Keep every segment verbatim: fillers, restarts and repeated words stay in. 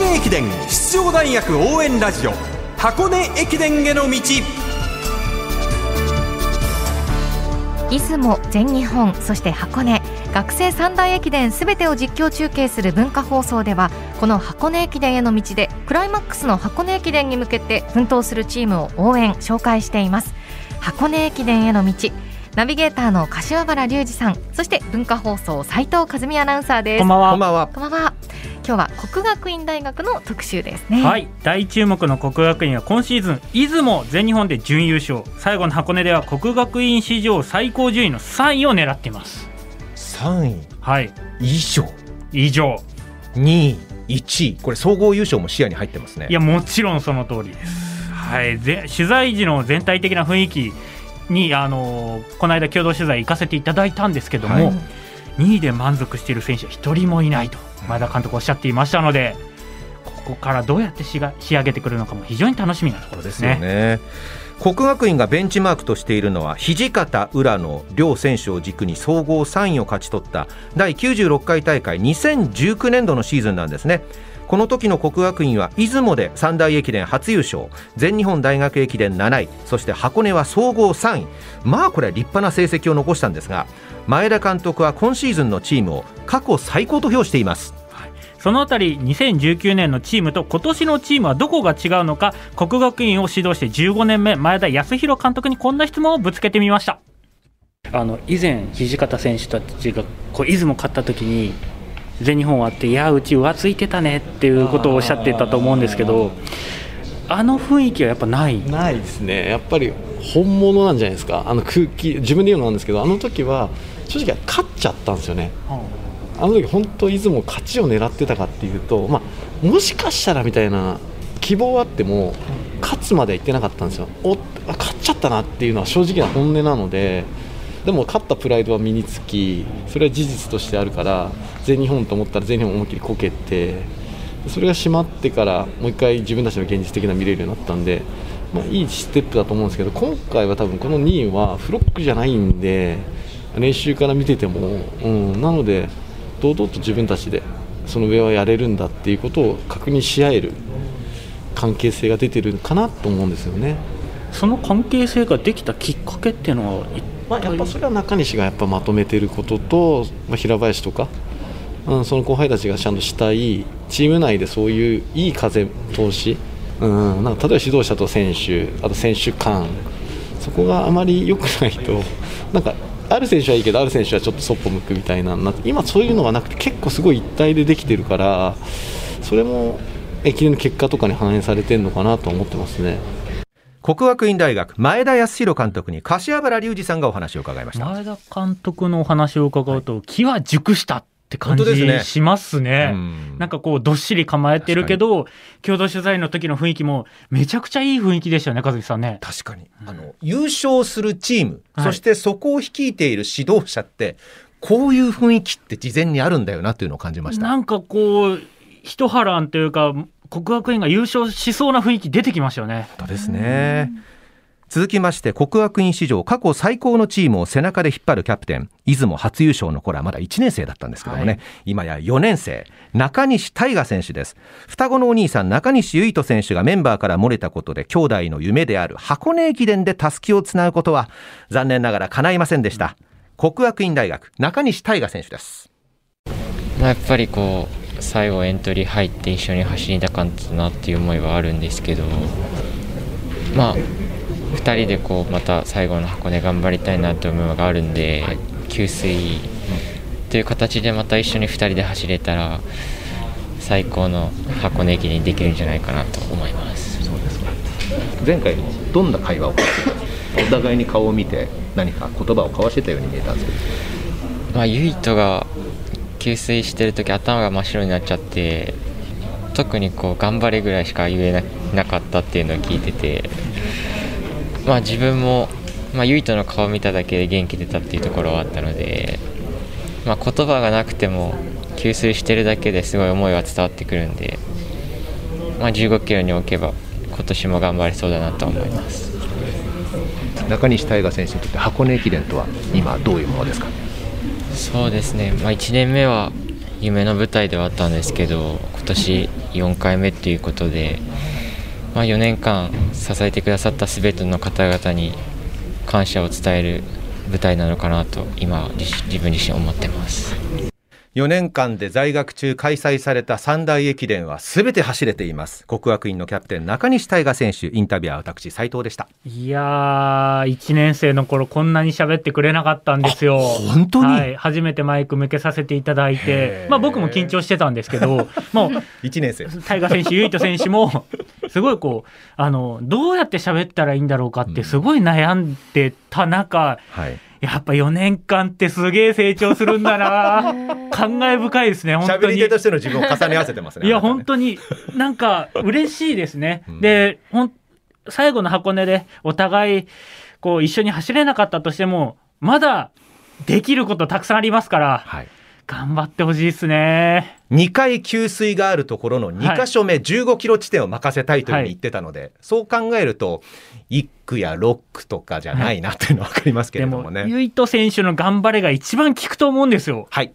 箱根駅伝出場大学応援ラジオ箱根駅伝への道。出雲、全日本、そして箱根、学生三大駅伝すべてを実況中継する文化放送では、この箱根駅伝への道でクライマックスの箱根駅伝に向けて奮闘するチームを応援紹介しています。箱根駅伝への道、ナビゲーターの柏原隆二さん、そして文化放送斉藤和美アナウンサーです。こんばんは。こんばんは。こんばんは。今日は國學院大学の特集ですね。はい、大注目の國學院は今シーズン出雲、全日本で準優勝、最後の箱根では國學院史上最高順位のさんいを狙っています。さんい、はい、以上以上にいいちい、これ総合優勝も視野に入ってますね。いや、もちろんその通りです、はい、ぜ取材時の全体的な雰囲気にあのこの間共同取材行かせていただいたんですけども、はい、にいで満足している選手はひとりもいないと前田監督おっしゃっていましたので、ここからどうやって仕上げてくるのかも非常に楽しみなところですね。そうですよね。國學院がベンチマークとしているのは土方、浦野両選手を軸に総合さんいを勝ち取っただいきゅうじゅうろっかい大会にせんじゅうきゅうねんどのシーズンなんですね。この時の國學院は出雲で三大駅伝初優勝、全日本大学駅伝なない、そして箱根は総合さんい、まあこれは立派な成績を残したんですが、前田監督は今シーズンのチームを過去最高と評しています。はい、そのあたりにせんじゅうきゅうねんのチームと今年のチームはどこが違うのか、國學院を指導してじゅうごねんめ前田康弘監督にこんな質問をぶつけてみました。あの以前土方選手たちがこう出雲勝った時に全日本はあって、いやうち浮ついてたねっていうことをおっしゃってたと思うんですけど、あの雰囲気はやっぱないないですね。やっぱり本物なんじゃないですか、あの空気。自分で言うのなんですけど、あの時は正直勝っちゃったんですよね。あの時本当出雲勝ちを狙ってたかっていうと、まあ、もしかしたらみたいな希望はあっても勝つまではいってなかったんですよ。お勝っちゃったなっていうのは正直な本音なので、でも勝ったプライドは身につき、それは事実としてあるから、全日本と思ったら全日本思いっきりこけて、それが閉まってからもう一回自分たちの現実的な見れるようになったんで、まあ、いいステップだと思うんですけど、今回は多分このにいはフロックじゃないんで、練習から見てても、うん、なので堂々と自分たちでその上はやれるんだっていうことを確認し合える関係性が出てるかなと思うんですよね。その関係性ができたきっかけっていうのは、まあ、やっぱそれは中西がやっぱまとめてることと、まあ、平林とか、うん、その後輩たちがちゃんとしたいチーム内でそういういい風通し、うん、なんか例えば指導者と選手、あと選手間、そこがあまり良くないと、なんかある選手はいいけどある選手はちょっとそっぽ向くみたいな、今そういうのがなくて結構すごい一体でできてるから、それも駅伝の結果とかに反映されてるのかなと思ってますね。國學院大学前田康弘監督に柏原隆二さんがお話を伺いました。前田監督のお話を伺うと、気は熟したって感じしますね。なんかこうどっしり構えてるけど、共同取材の時の雰囲気もめちゃくちゃいい雰囲気でしたよね、和樹さんね。確かに、あの優勝するチーム、うん、そしてそこを率いている指導者って、はい、こういう雰囲気って事前にあるんだよなというのを感じました。なんかこう一波乱というか、國學院が優勝しそうな雰囲気出てきましたよね。そうですね。続きまして、國學院史上過去最高のチームを背中で引っ張るキャプテン、出雲初優勝の頃はまだいちねんせいだったんですけどもね、はい、今やよねんせい、中西大我選手です。双子のお兄さん中西唯翔選手がメンバーから漏れたことで、兄弟の夢である箱根駅伝でたすきをつなぐことは残念ながら叶いませんでした。國學院大学中西大我選手です。まあ、やっぱりこう最後エントリー入って一緒に走りたかったなっていう思いはあるんですけど、まあふたりでこうまた最後の箱根頑張りたいなという思いがあるんで、はい、給水という形でまた一緒にふたりで走れたら最高の箱根駅伝できるんじゃないかなと思います。そうですか。前回もどんな会話を交わしてたんですか？お互いに顔を見て何か言葉を交わしてたように見えたんですけど、まあ、唯翔が給水してるとき頭が真っ白になっちゃって、特にこう頑張れぐらいしか言え な, なかったっていうのを聞いてて、まあ、自分も、まあ、唯翔の顔を見ただけで元気出たっていうところはあったので、まあ、言葉がなくても給水してるだけですごい思いは伝わってくるんで、まあ、じゅうごキロに置けば今年も頑張れそうだなと思います。中西大我選手にとって箱根駅伝とは今どういうものですか？そうですね、まあ、いちねんめは夢の舞台ではあったんですけど、今年よんかいめということで、まあ、よねんかん支えてくださったすべての方々に感謝を伝える舞台なのかなと今自分自身思ってます。よねんかんで在学中開催された三大駅伝はすべて走れています。國學院のキャプテン中西大翔選手、インタビュアー私斉藤でした。いやー、いちねん生の頃こんなに喋ってくれなかったんですよ。本当に、はい、初めてマイク向けさせていただいて、まあ、僕も緊張してたんですけどもういちねん生大翔選手、唯翔選手もすごいこうあのどうやって喋ったらいいんだろうかってすごい悩んでた中、うん、はい、やっぱよねんかんってすげえ成長するんだな感慨深いですね。本当に喋り手としての自分を重ね合わせてますね。いや本当になんか嬉しいですね、うん、でほん最後の箱根でお互いこう一緒に走れなかったとしてもまだできることたくさんありますから、はい、頑張ってほしいですね。にかい給水があるところのにかしょめ、はい、じゅうごキロ地点を任せたいというふうに言ってたので、はい、そう考えるといっくやろっくとかじゃないなというのは分かりますけれどもね、はい、でも唯翔選手の頑張れが一番効くと思うんですよ、はい、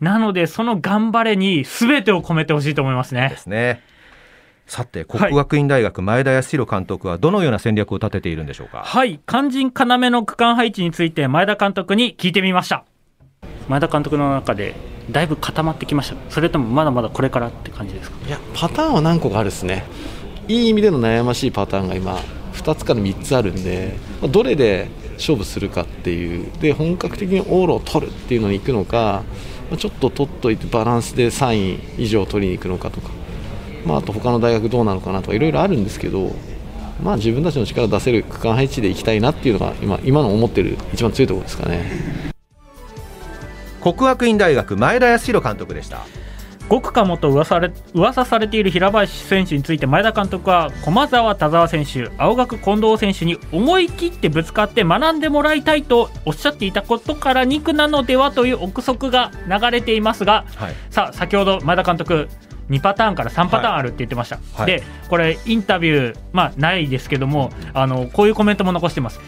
なのでその頑張れに全てを込めてほしいと思いますね。ですね。さて國學院大学前田康弘監督はどのような戦略を立てているんでしょうか。はい、肝心要の区間配置について前田監督に聞いてみました。前田監督の中でだいぶ固まってきました。それともまだまだこれからって感じですか。いや、パターンは何個かあるですね。いい意味での悩ましいパターンが今ふたつからみっつあるんで、どれで勝負するかっていうで本格的に往路を取るっていうのに行くのか、ちょっと取っといてバランスでさんい以上取りに行くのかとか、まあ、あと他の大学どうなのかなとかいろいろあるんですけど、まあ、自分たちの力を出せる区間配置で行きたいなっていうのが 今, 今の思ってる一番強いところですかね。國學院大学前田康弘監督でした。ご区かもと噂され、噂されている平林選手について前田監督は駒澤田澤選手、青学近藤選手に思い切ってぶつかって学んでもらいたいとおっしゃっていたことからにくなのではという憶測が流れていますが、はい、さあ先ほど前田監督にパターンからさんパターンあるって言ってました、はいはい、でこれインタビュー、まあ、ないですけどもあのこういうコメントも残してます。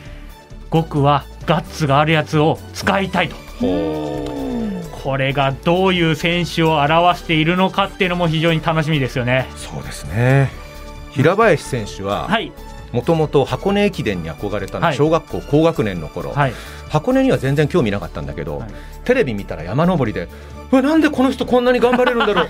ご区はガッツがあるやつを使いたいと、うん、これがどういう選手を表しているのかっていうのも非常に楽しみですよね。そうですね。平林選手はもともと箱根駅伝に憧れたの、はい、小学校高学年の頃、はい、箱根には全然興味なかったんだけど、はい、テレビ見たら山登りでなんでこの人こんなに頑張れるんだろう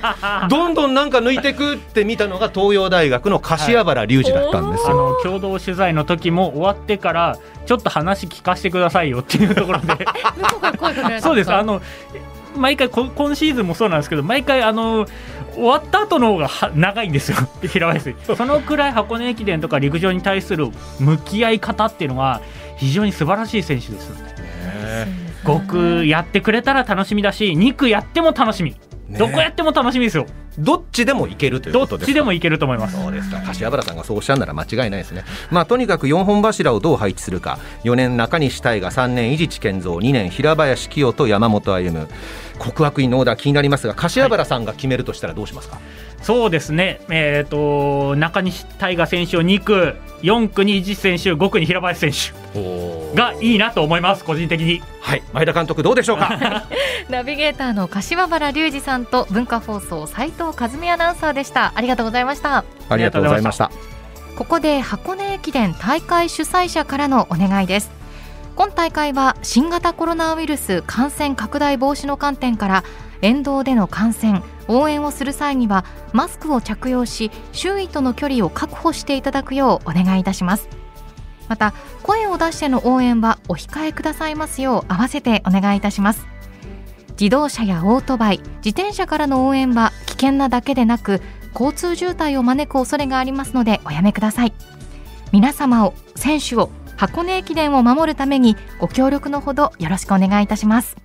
どんどんなんか抜いてくって見たのが東洋大学の柏原隆二だったんですよ、はい、あの共同取材の時も終わってからちょっと話聞かせてくださいよっていうところで向こうから声かけられた。そうです。あの毎回こ今シーズンもそうなんですけど毎回あの終わった後の方が長いんですよ平林選手。そのくらい箱根駅伝とか陸上に対する向き合い方っていうのは非常に素晴らしい選手ですよね。ごくやってくれたら楽しみだしにくやっても楽しみ、ね、どこやっても楽しみですよ。どっちでもいけるということですか。どっちでもいけると思います。そうですか。柏原さんがそうおっしゃるなら間違いないですね。まあ、とにかくよんほんばしらをどう配置するか、よねん中西大翔、さんねん伊地知賢造、にねん平林清人、山本歩夢、國學院のオーダー気になりますが柏原さんが決めるとしたらどうしますか。はい、そうですね、えー、と中西大翔選手をにく、よんくに伊地知選手、ごくに平林選手がいいなと思います、個人的に。はい、前田監督どうでしょうか。はい、ナビゲーターの柏原隆二さんと文化放送斉藤和美アナウンサーでした。ありがとうございました。ありがとうございました。ここで箱根駅伝大会主催者からのお願いです。今大会は新型コロナウイルス感染拡大防止の観点から沿道での観戦応援をする際にはマスクを着用し周囲との距離を確保していただくようお願いいたします。また声を出しての応援はお控えくださいますよう合わせてお願いいたします。自動車やオートバイ、自転車からの応援は危険なだけでなく交通渋滞を招く恐れがありますのでおやめください。皆様を、選手を、箱根駅伝を守るためにご協力のほどよろしくお願いいたします。